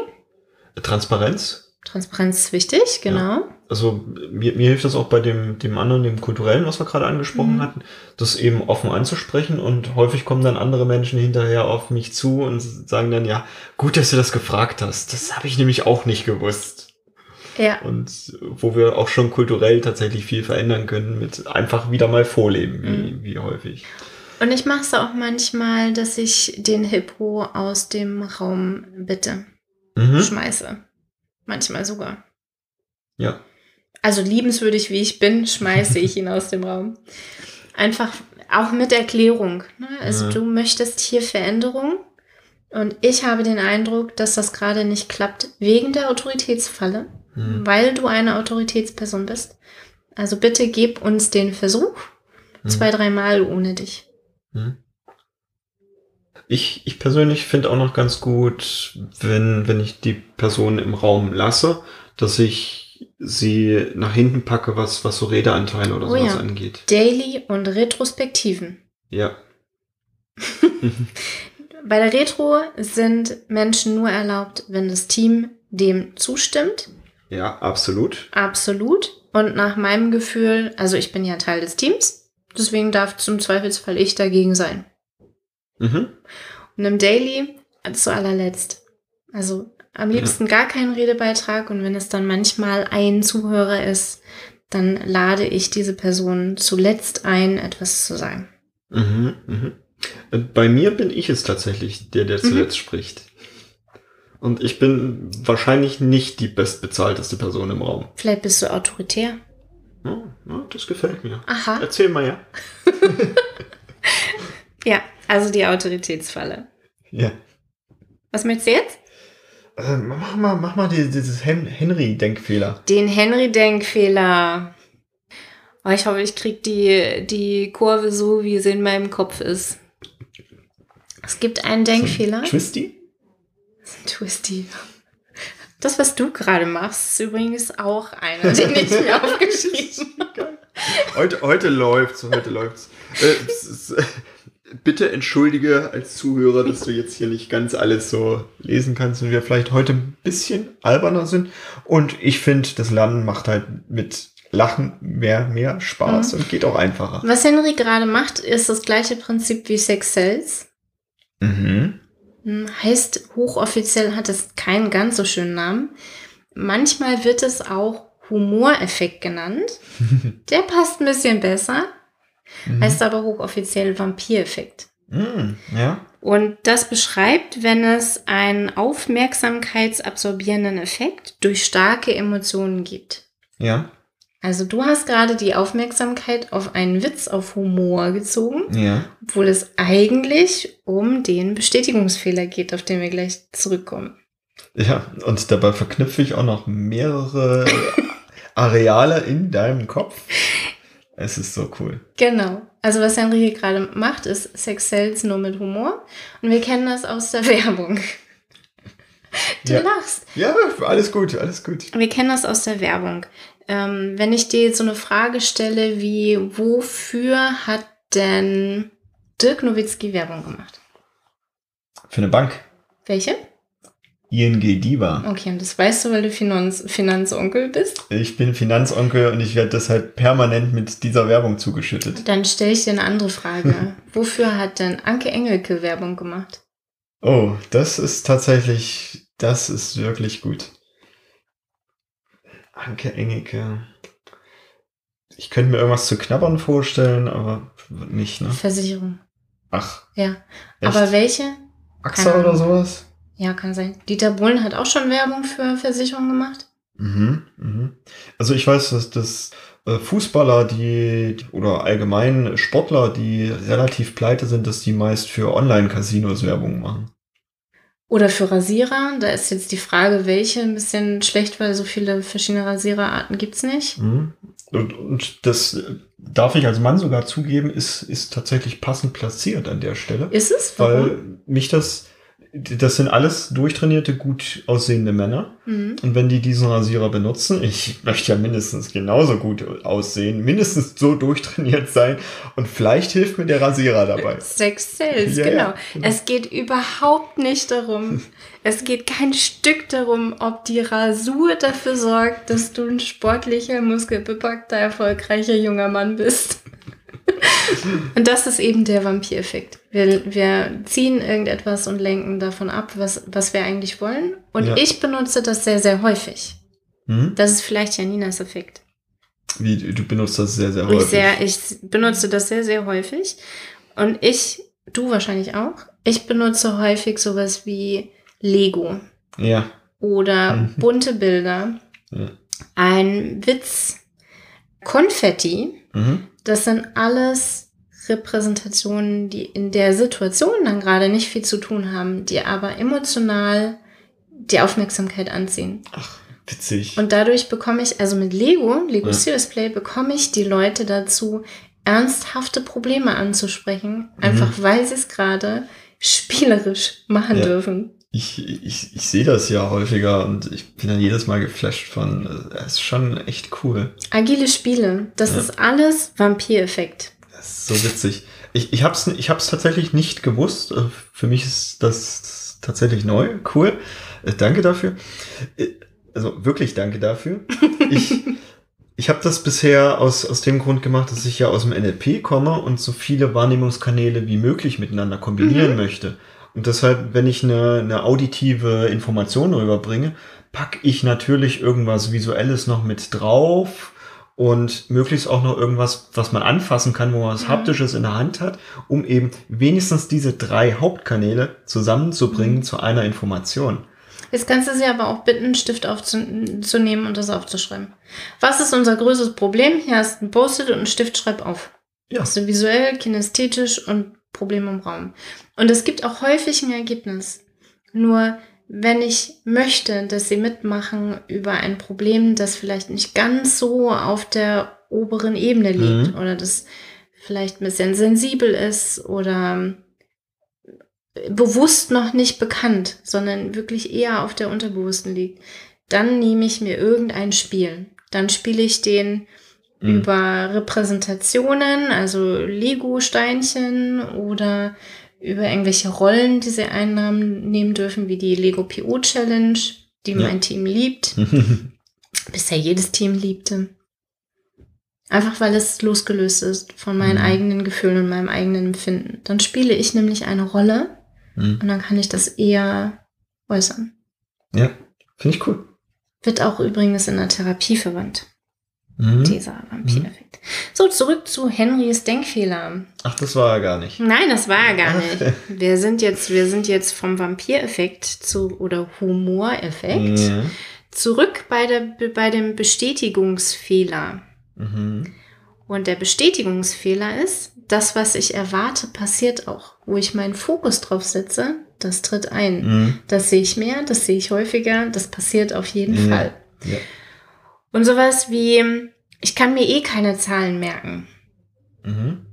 Transparenz. Transparenz ist wichtig, genau. Ja. Also mir, mir hilft das auch bei dem, dem anderen, dem Kulturellen, was wir gerade angesprochen mhm. hatten, das eben offen anzusprechen, und häufig kommen dann andere Menschen hinterher auf mich zu und sagen dann, ja, gut, dass du das gefragt hast, das habe ich nämlich auch nicht gewusst. Ja. Und wo wir auch schon kulturell tatsächlich viel verändern können mit einfach wieder mal vorleben, mhm. wie, wie häufig. Und ich mache es auch manchmal, dass ich den Hippo aus dem Raum bitte mhm. schmeiße. Manchmal sogar. Ja. Also liebenswürdig, wie ich bin, schmeiße ich ihn aus dem Raum. Einfach auch mit Erklärung. Ne? Also ja. du möchtest hier Veränderung, und ich habe den Eindruck, dass das gerade nicht klappt wegen der Autoritätsfalle, mhm. weil du eine Autoritätsperson bist. Also bitte gib uns den Versuch, mhm. zwei, dreimal ohne dich. Mhm. Ich, ich persönlich finde auch noch ganz gut, wenn, wenn ich die Person im Raum lasse, dass ich sie nach hinten packe, was, was so Redeanteile oder oh sowas ja. angeht. Daily und Retrospektiven. Ja. Bei der Retro sind Menschen nur erlaubt, wenn das Team dem zustimmt. Ja, absolut. Absolut. Und nach meinem Gefühl, also ich bin ja Teil des Teams, deswegen darf zum Zweifelsfall ich dagegen sein. Mhm. Und im Daily zu allerletzt. Also am liebsten ja. gar keinen Redebeitrag, und wenn es dann manchmal ein Zuhörer ist, dann lade ich diese Person zuletzt ein, etwas zu sagen. Mhm, mh. Bei mir bin ich es tatsächlich, der, der zuletzt mhm. spricht. Und ich bin wahrscheinlich nicht die bestbezahlteste Person im Raum. Vielleicht bist du autoritär. Oh, oh, das gefällt mir. Aha. Erzähl mal, ja. Ja, also die Autoritätsfalle. Ja. Was möchtest du jetzt? Äh, mach mal, mach mal die, dieses Hen- Henry-Denkfehler. Den Henry-Denkfehler. Oh, ich hoffe, ich kriege die, die Kurve so, wie sie in meinem Kopf ist. Es gibt einen Denkfehler. Ein Twisty? Das ist ein Twisty. Das, was du gerade machst, ist übrigens auch einer, den ich mir aufgeschrieben habe. Heute, heute läuft's, heute läuft's. Äh, Bitte entschuldige als Zuhörer, dass du jetzt hier nicht ganz alles so lesen kannst und wir vielleicht heute ein bisschen alberner sind. Und ich finde, das Lernen macht halt mit Lachen mehr, mehr Spaß mhm. und geht auch einfacher. Was Henry gerade macht, ist das gleiche Prinzip wie Sex Sells. Mhm. Heißt, hochoffiziell hat es keinen ganz so schönen Namen. Manchmal wird es auch Humoreffekt genannt. Der passt ein bisschen besser. Mhm. Heißt aber hochoffiziell Vampireffekt. Mhm, ja. Und das beschreibt, wenn es einen aufmerksamkeitsabsorbierenden Effekt durch starke Emotionen gibt. Ja. Also du hast gerade die Aufmerksamkeit auf einen Witz, auf Humor gezogen, ja. obwohl es eigentlich um den Bestätigungsfehler geht, auf den wir gleich zurückkommen. Ja, und dabei verknüpfe ich auch noch mehrere Areale in deinem Kopf. Es ist so cool. Genau. Also was Henry gerade macht, ist Sex Sells nur mit Humor. Und wir kennen das aus der Werbung. Du ja. lachst. Ja, alles gut, alles gut. Wir kennen das aus der Werbung. Ähm, wenn ich dir jetzt so eine Frage stelle wie, wofür hat denn Dirk Nowitzki Werbung gemacht? Für eine Bank. Welche? I N G DIBA. Okay, und das weißt du, weil du Finanz- Finanzonkel bist? Ich bin Finanzonkel und ich werde das halt permanent mit dieser Werbung zugeschüttet. Dann stelle ich dir eine andere Frage. Wofür hat denn Anke Engelke Werbung gemacht? Oh, das ist tatsächlich, das ist wirklich gut. Anke Engelke. Ich könnte mir irgendwas zu knabbern vorstellen, aber nicht, ne? Versicherung. Ach. Ja, echt? Aber welche? Axa oder sowas? Ja, kann sein. Dieter Bohlen hat auch schon Werbung für Versicherungen gemacht. Mhm, mhm. Also ich weiß, dass, dass Fußballer, die oder allgemein Sportler, die relativ pleite sind, dass die meist für Online-Casinos Werbung machen. Oder für Rasierer. Da ist jetzt die Frage, welche ein bisschen schlecht, weil so viele verschiedene Rasiererarten gibt es nicht. Mhm. Und, und das darf ich als Mann sogar zugeben, ist, ist tatsächlich passend platziert an der Stelle. Ist es? Warum? Weil mich das... das sind alles durchtrainierte, gut aussehende Männer. Mhm. Und wenn die diesen Rasierer benutzen, ich möchte ja mindestens genauso gut aussehen, mindestens so durchtrainiert sein und vielleicht hilft mir der Rasierer dabei. Sex sells, ja, genau. Ja, genau. Es geht überhaupt nicht darum, es geht kein Stück darum, ob die Rasur dafür sorgt, dass du ein sportlicher, muskelbepackter, erfolgreicher junger Mann bist. Und das ist eben der Vampir-Effekt. Wir, wir ziehen irgendetwas und lenken davon ab, was, was wir eigentlich wollen. Und ja. ich benutze das sehr, sehr häufig. Hm? Das ist vielleicht Janinas Effekt. Wie, du benutzt das sehr, sehr häufig? Ich, sehr, ich benutze das sehr, sehr häufig. Und ich, du wahrscheinlich auch, ich benutze häufig sowas wie Lego. Ja. Oder hm. bunte Bilder. Ja. Ein Witz. Konfetti. Mhm. Das sind alles Repräsentationen, die in der Situation dann gerade nicht viel zu tun haben, die aber emotional die Aufmerksamkeit anziehen. Ach, witzig. Und dadurch bekomme ich, also mit Lego, Lego ja. Serious Play, bekomme ich die Leute dazu, ernsthafte Probleme anzusprechen, mhm. einfach weil sie es gerade spielerisch machen ja. dürfen. Ich, ich, ich sehe das ja häufiger und ich bin dann jedes Mal geflasht von, das ist schon echt cool. Agile Spiele, das ja. ist alles Vampir-Effekt. Das ist so witzig. Ich, ich hab's, ich hab's tatsächlich nicht gewusst. Für mich ist das tatsächlich neu. Cool. Danke dafür. Also wirklich danke dafür. Ich, ich habe das bisher aus, aus dem Grund gemacht, dass ich ja aus dem N L P komme und so viele Wahrnehmungskanäle wie möglich miteinander kombinieren mhm. möchte. Und deshalb, wenn ich eine, eine auditive Information rüberbringe, packe ich natürlich irgendwas Visuelles noch mit drauf und möglichst auch noch irgendwas, was man anfassen kann, wo man was Haptisches in der Hand hat, um eben wenigstens diese drei Hauptkanäle zusammenzubringen mhm. zu einer Information. Jetzt kannst du sie aber auch bitten, einen Stift aufzunehmen und das aufzuschreiben. Was ist unser größtes Problem? Hier hast du ein Post-it und einen Stift, schreib auf. Ja. Also visuell, kinästhetisch und Problem im Raum. Und es gibt auch häufig ein Ergebnis. Nur wenn ich möchte, dass sie mitmachen über ein Problem, das vielleicht nicht ganz so auf der oberen Ebene liegt mhm. oder das vielleicht ein bisschen sensibel ist oder bewusst noch nicht bekannt, sondern wirklich eher auf der Unterbewussten liegt, dann nehme ich mir irgendein Spiel. Dann spiele ich den über Repräsentationen, also Lego-Steinchen oder über irgendwelche Rollen, die sie einnahmen, nehmen dürfen, wie die Lego-P O-Challenge, die ja. mein Team liebt. Bisher jedes Team liebte. Einfach weil es losgelöst ist von meinen mhm. eigenen Gefühlen und meinem eigenen Empfinden. Dann spiele ich nämlich eine Rolle mhm. und dann kann ich das eher äußern. Ja, finde ich cool. Wird auch übrigens in der Therapie verwandt. Mhm. Dieser Vampir-Effekt. Mhm. So, zurück zu Henrys Denkfehler. Ach, das war er gar nicht. Nein, das war er gar nicht. Wir sind jetzt, wir sind jetzt vom Vampir-Effekt zu, oder Humor-Effekt mhm. zurück bei der, bei dem Bestätigungsfehler. Mhm. Und der Bestätigungsfehler ist, das, was ich erwarte, passiert auch. Wo ich meinen Fokus drauf setze, das tritt ein. Mhm. Das sehe ich mehr, das sehe ich häufiger, das passiert auf jeden mhm. Fall. Ja. Und sowas wie, ich kann mir eh keine Zahlen merken, mhm.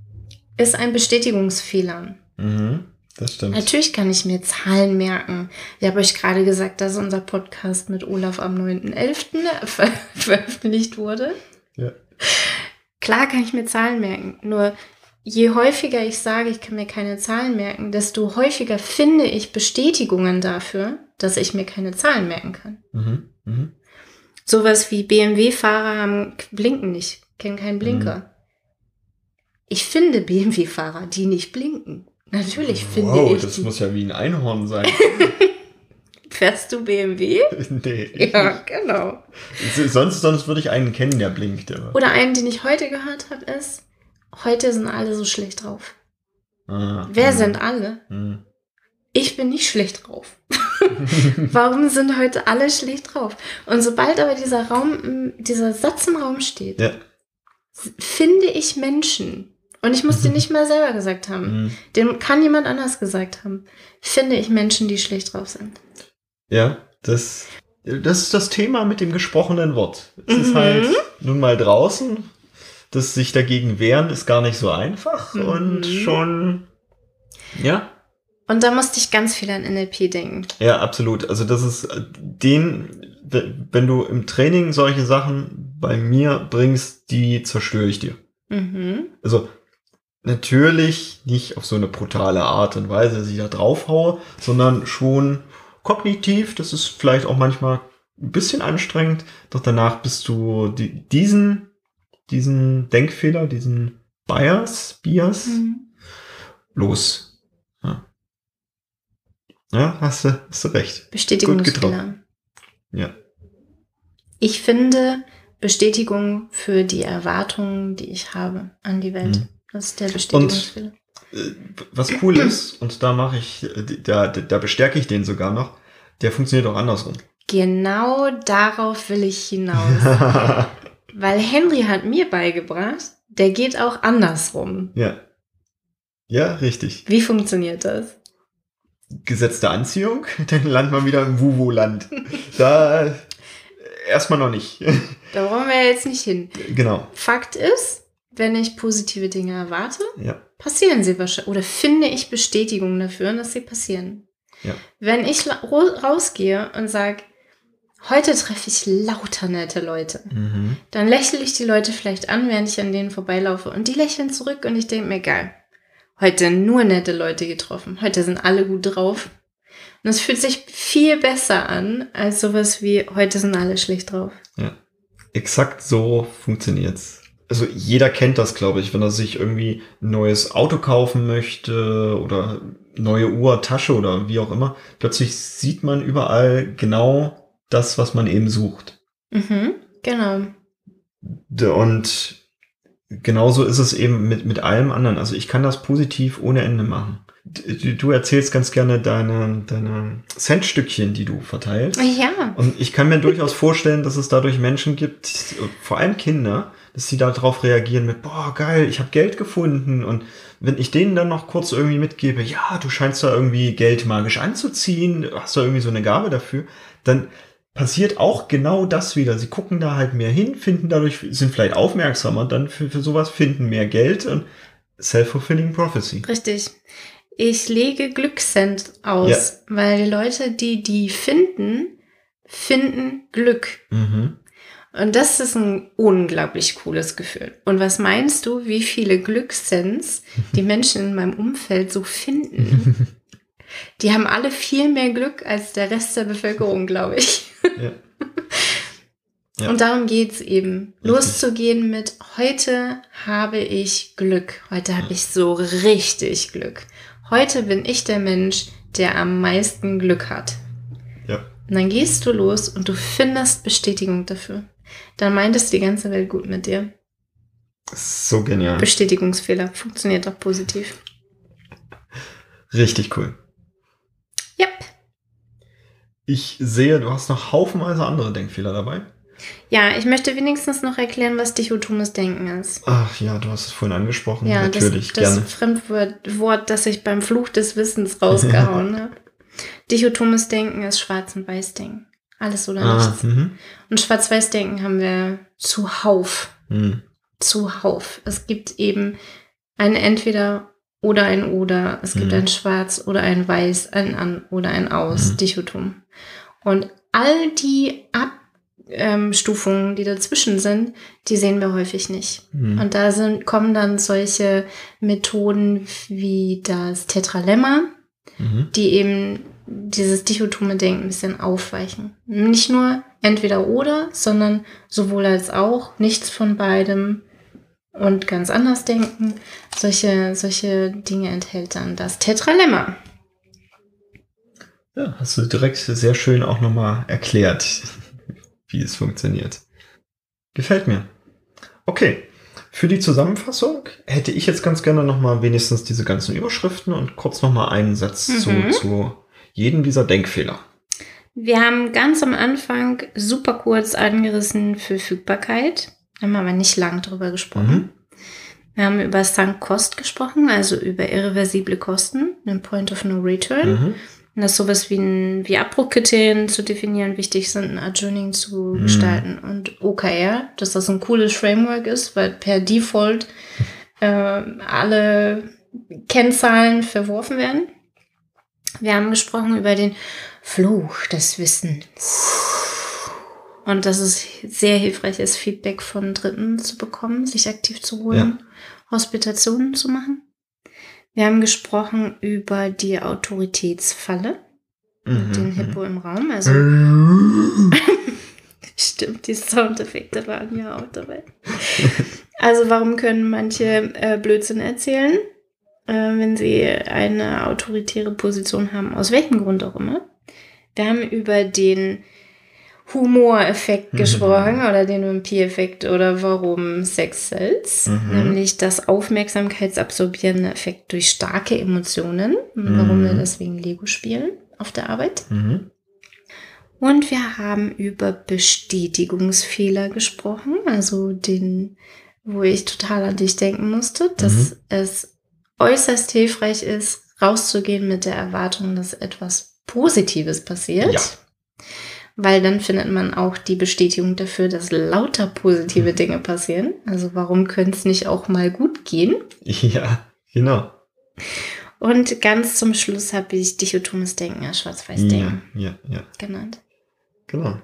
ist ein Bestätigungsfehler. Mhm, das stimmt. Natürlich kann ich mir Zahlen merken. Ich habe euch gerade gesagt, dass unser Podcast mit Olaf am neunten elften ver veröffentlicht wurde. Ja. Klar kann ich mir Zahlen merken, nur je häufiger ich sage, ich kann mir keine Zahlen merken, desto häufiger finde ich Bestätigungen dafür, dass ich mir keine Zahlen merken kann. Mhm, mhm. Sowas wie B M W-Fahrer haben blinken nicht, kennen keinen Blinker. Mhm. Ich finde B M W-Fahrer, die nicht blinken. Natürlich wow, finde ich. Wow, das die. Muss ja wie ein Einhorn sein. Fährst du B M W? Nee. Ja, genau. Sonst, sonst würde ich einen kennen, der blinkt. Aber. Oder einen, den ich heute gehört habe, ist, heute sind alle so schlecht drauf. Ah, Wer mh. sind alle? Mh. Ich bin nicht schlecht drauf. Warum sind heute alle schlecht drauf? Und sobald aber dieser Raum, dieser Satz im Raum steht, ja. finde ich Menschen, und ich muss den nicht mal selber gesagt haben, mhm. den kann jemand anders gesagt haben, finde ich Menschen, die schlecht drauf sind. Ja, das, das ist das Thema mit dem gesprochenen Wort. Es mhm. ist halt nun mal draußen, dass sich dagegen wehren, ist gar nicht so einfach mhm. und schon, ja. Und da musste ich ganz viel an N L P denken. Ja, absolut. Also das ist den, wenn du im Training solche Sachen bei mir bringst, die zerstöre ich dir. Mhm. Also natürlich nicht auf so eine brutale Art und Weise, dass ich da drauf haue, sondern schon kognitiv. Das ist vielleicht auch manchmal ein bisschen anstrengend, doch danach bist du die, diesen, diesen Denkfehler, diesen Bias, Bias mhm. los. Ja, ja hast, du, hast du recht. Bestätigungsfehler. Ja. Ich finde Bestätigung für die Erwartungen, die ich habe an die Welt. Mhm. Das ist der Bestätigungsfehler. Und, was cool ist, und da mache ich, da, da bestärke ich den sogar noch, der funktioniert auch andersrum. Genau darauf will ich hinaus. Weil Henry hat mir beigebracht, der geht auch andersrum. Ja. Ja, richtig. Wie funktioniert das? Gesetz der Anziehung, dann landet man wieder im Wuwu-Land. Da erstmal noch nicht. Da wollen wir jetzt nicht hin. Genau. Fakt ist, wenn ich positive Dinge erwarte, ja. passieren sie wahrscheinlich. Oder finde ich Bestätigung dafür, dass sie passieren. Ja. Wenn ich rausgehe und sage, heute treffe ich lauter nette Leute, mhm. dann lächle ich die Leute vielleicht an, während ich an denen vorbeilaufe. Und die lächeln zurück und ich denke mir, geil, heute nur nette Leute getroffen. Heute sind alle gut drauf. Und es fühlt sich viel besser an, als sowas wie, heute sind alle schlecht drauf. Ja, exakt so funktioniert's. Also jeder kennt das, glaube ich, wenn er sich irgendwie ein neues Auto kaufen möchte oder neue Uhr, Tasche oder wie auch immer. Plötzlich sieht man überall genau das, was man eben sucht. Mhm, genau. Und genauso ist es eben mit, mit allem anderen. Also ich kann das positiv ohne Ende machen. Du, du erzählst ganz gerne deine, deine Centstückchen, die du verteilst. Ja. Und ich kann mir durchaus vorstellen, dass es dadurch Menschen gibt, vor allem Kinder, dass sie darauf reagieren mit, boah, geil, ich habe Geld gefunden. Und wenn ich denen dann noch kurz irgendwie mitgebe, ja, du scheinst da irgendwie Geld magisch anzuziehen, hast da irgendwie so eine Gabe dafür, dann passiert auch genau das wieder. Sie gucken da halt mehr hin, finden dadurch, sind vielleicht aufmerksamer, dann für, für sowas finden mehr Geld und self-fulfilling prophecy. Richtig. Ich lege Glückscent aus, ja. weil die Leute, die die finden, finden Glück. Mhm. Und das ist ein unglaublich cooles Gefühl. Und was meinst du, wie viele Glückscents die Menschen in meinem Umfeld so finden? Die haben alle viel mehr Glück als der Rest der Bevölkerung, glaube ich. Ja. Ja. Und darum geht es eben. Loszugehen mit, heute habe ich Glück. Heute habe ich so richtig Glück. Heute bin ich der Mensch, der am meisten Glück hat. Ja. Und dann gehst du los und du findest Bestätigung dafür. Dann meint es die ganze Welt gut mit dir. So genial. Bestätigungsfehler. Funktioniert doch positiv. Richtig cool. Yep. Ich sehe, du hast noch haufenweise andere Denkfehler dabei. Ja, ich möchte wenigstens noch erklären, was dichotomes Denken ist. Ach ja, du hast es vorhin angesprochen. Ja, natürlich, das, das gerne. Fremdwort, das ich beim Fluch des Wissens rausgehauen habe. Dichotomes Denken ist Schwarz- und Weiß-Denken. Alles oder ah, nichts. Mh. Und Schwarz-Weiß-Denken haben wir zuhauf. Hm. Zuhauf. Es gibt eben ein Entweder- oder ein Oder. Es gibt hm. ein Schwarz oder ein Weiß, ein An- oder ein Aus. Hm. Dichotom. Und all die Abstufungen, ähm, die dazwischen sind, die sehen wir häufig nicht. Hm. Und da sind, kommen dann solche Methoden wie das Tetralemma, die eben dieses dichotome Denken ein bisschen aufweichen. Nicht nur entweder oder, sondern sowohl als auch, nichts von beidem und ganz anders denken. Solche, solche Dinge enthält dann das Tetralemma. Ja, hast du direkt sehr schön auch nochmal erklärt, wie es funktioniert. Gefällt mir. Okay. Für die Zusammenfassung hätte ich jetzt ganz gerne nochmal wenigstens diese ganzen Überschriften und kurz nochmal einen Satz mhm. zu, zu jedem dieser Denkfehler. Wir haben ganz am Anfang super kurz angerissen Verfügbarkeit. Da haben wir aber nicht lang drüber gesprochen. Mhm. Wir haben über Sunk Cost gesprochen, also über irreversible Kosten, einen Point of No Return. Mhm. Und dass sowas wie, ein, wie Abbruchkriterien zu definieren wichtig sind, ein Adjourning zu mm. gestalten. Und O K R, dass das ein cooles Framework ist, weil per Default äh, alle Kennzahlen verworfen werden. Wir haben gesprochen über den Fluch des Wissens. Und dass es sehr hilfreich ist, Feedback von Dritten zu bekommen, sich aktiv zu holen, ja. Hospitationen zu machen. Wir haben gesprochen über die Autoritätsfalle, mhm, den Hippo im Raum. Also stimmt, die Soundeffekte waren ja auch dabei. Also warum können manche äh, Blödsinn erzählen, äh, wenn sie eine autoritäre Position haben, aus welchem Grund auch immer. Wir haben über den Humoreffekt gesprochen, mhm, oder den Vampireffekt oder warum Sex sells, mhm, nämlich das aufmerksamkeitsabsorbierende Effekt durch starke Emotionen, mhm, warum wir deswegen Lego spielen auf der Arbeit. Mhm. Und wir haben über Bestätigungsfehler gesprochen, also den, wo ich total an dich denken musste, dass, mhm, es äußerst hilfreich ist, rauszugehen mit der Erwartung, dass etwas Positives passiert. Ja. Weil dann findet man auch die Bestätigung dafür, dass lauter positive Dinge passieren. Also warum könnte es nicht auch mal gut gehen? Ja, genau. Und ganz zum Schluss habe ich dichotomes Denken, ja, Schwarz-Weiß-Denken, ja, ja, ja, genannt. Genau.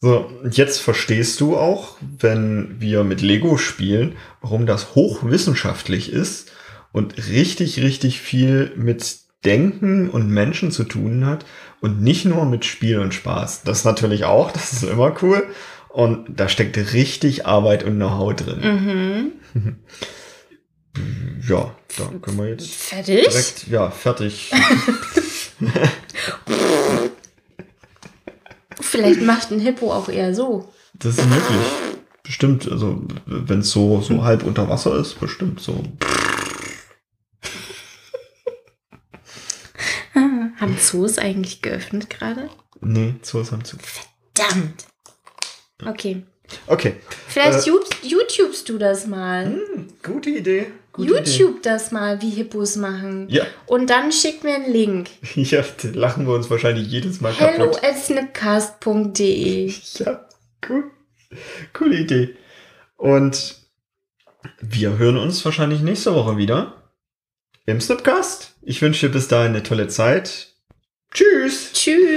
So, jetzt verstehst du auch, wenn wir mit Lego spielen, warum das hochwissenschaftlich ist und richtig, richtig viel mit Denken und Menschen zu tun hat und nicht nur mit Spiel und Spaß. Das natürlich auch, das ist immer cool. Und da steckt richtig Arbeit und Know-how drin. Mhm. Ja, da können wir jetzt fertig? Direkt, ja, fertig. Vielleicht macht ein Hippo auch eher so. Das ist möglich. Bestimmt, also wenn es so, so halb unter Wasser ist, bestimmt so. Haben Zoos eigentlich geöffnet gerade? Nee, Zoos haben zu. Verdammt! Okay. Okay. Vielleicht äh, YouTubest du das mal. Mh, gute Idee. Gute YouTube Idee. Das mal, wie Hippos machen. Ja. Und dann schickt mir einen Link. Ja, lachen wir uns wahrscheinlich jedes Mal Hello kaputt. hello at snipcast punkt de Ja, cool. Coole Idee. Und wir hören uns wahrscheinlich nächste Woche wieder. Im Snipcast. Ich wünsche dir bis dahin eine tolle Zeit. Tschüss. Tschüss.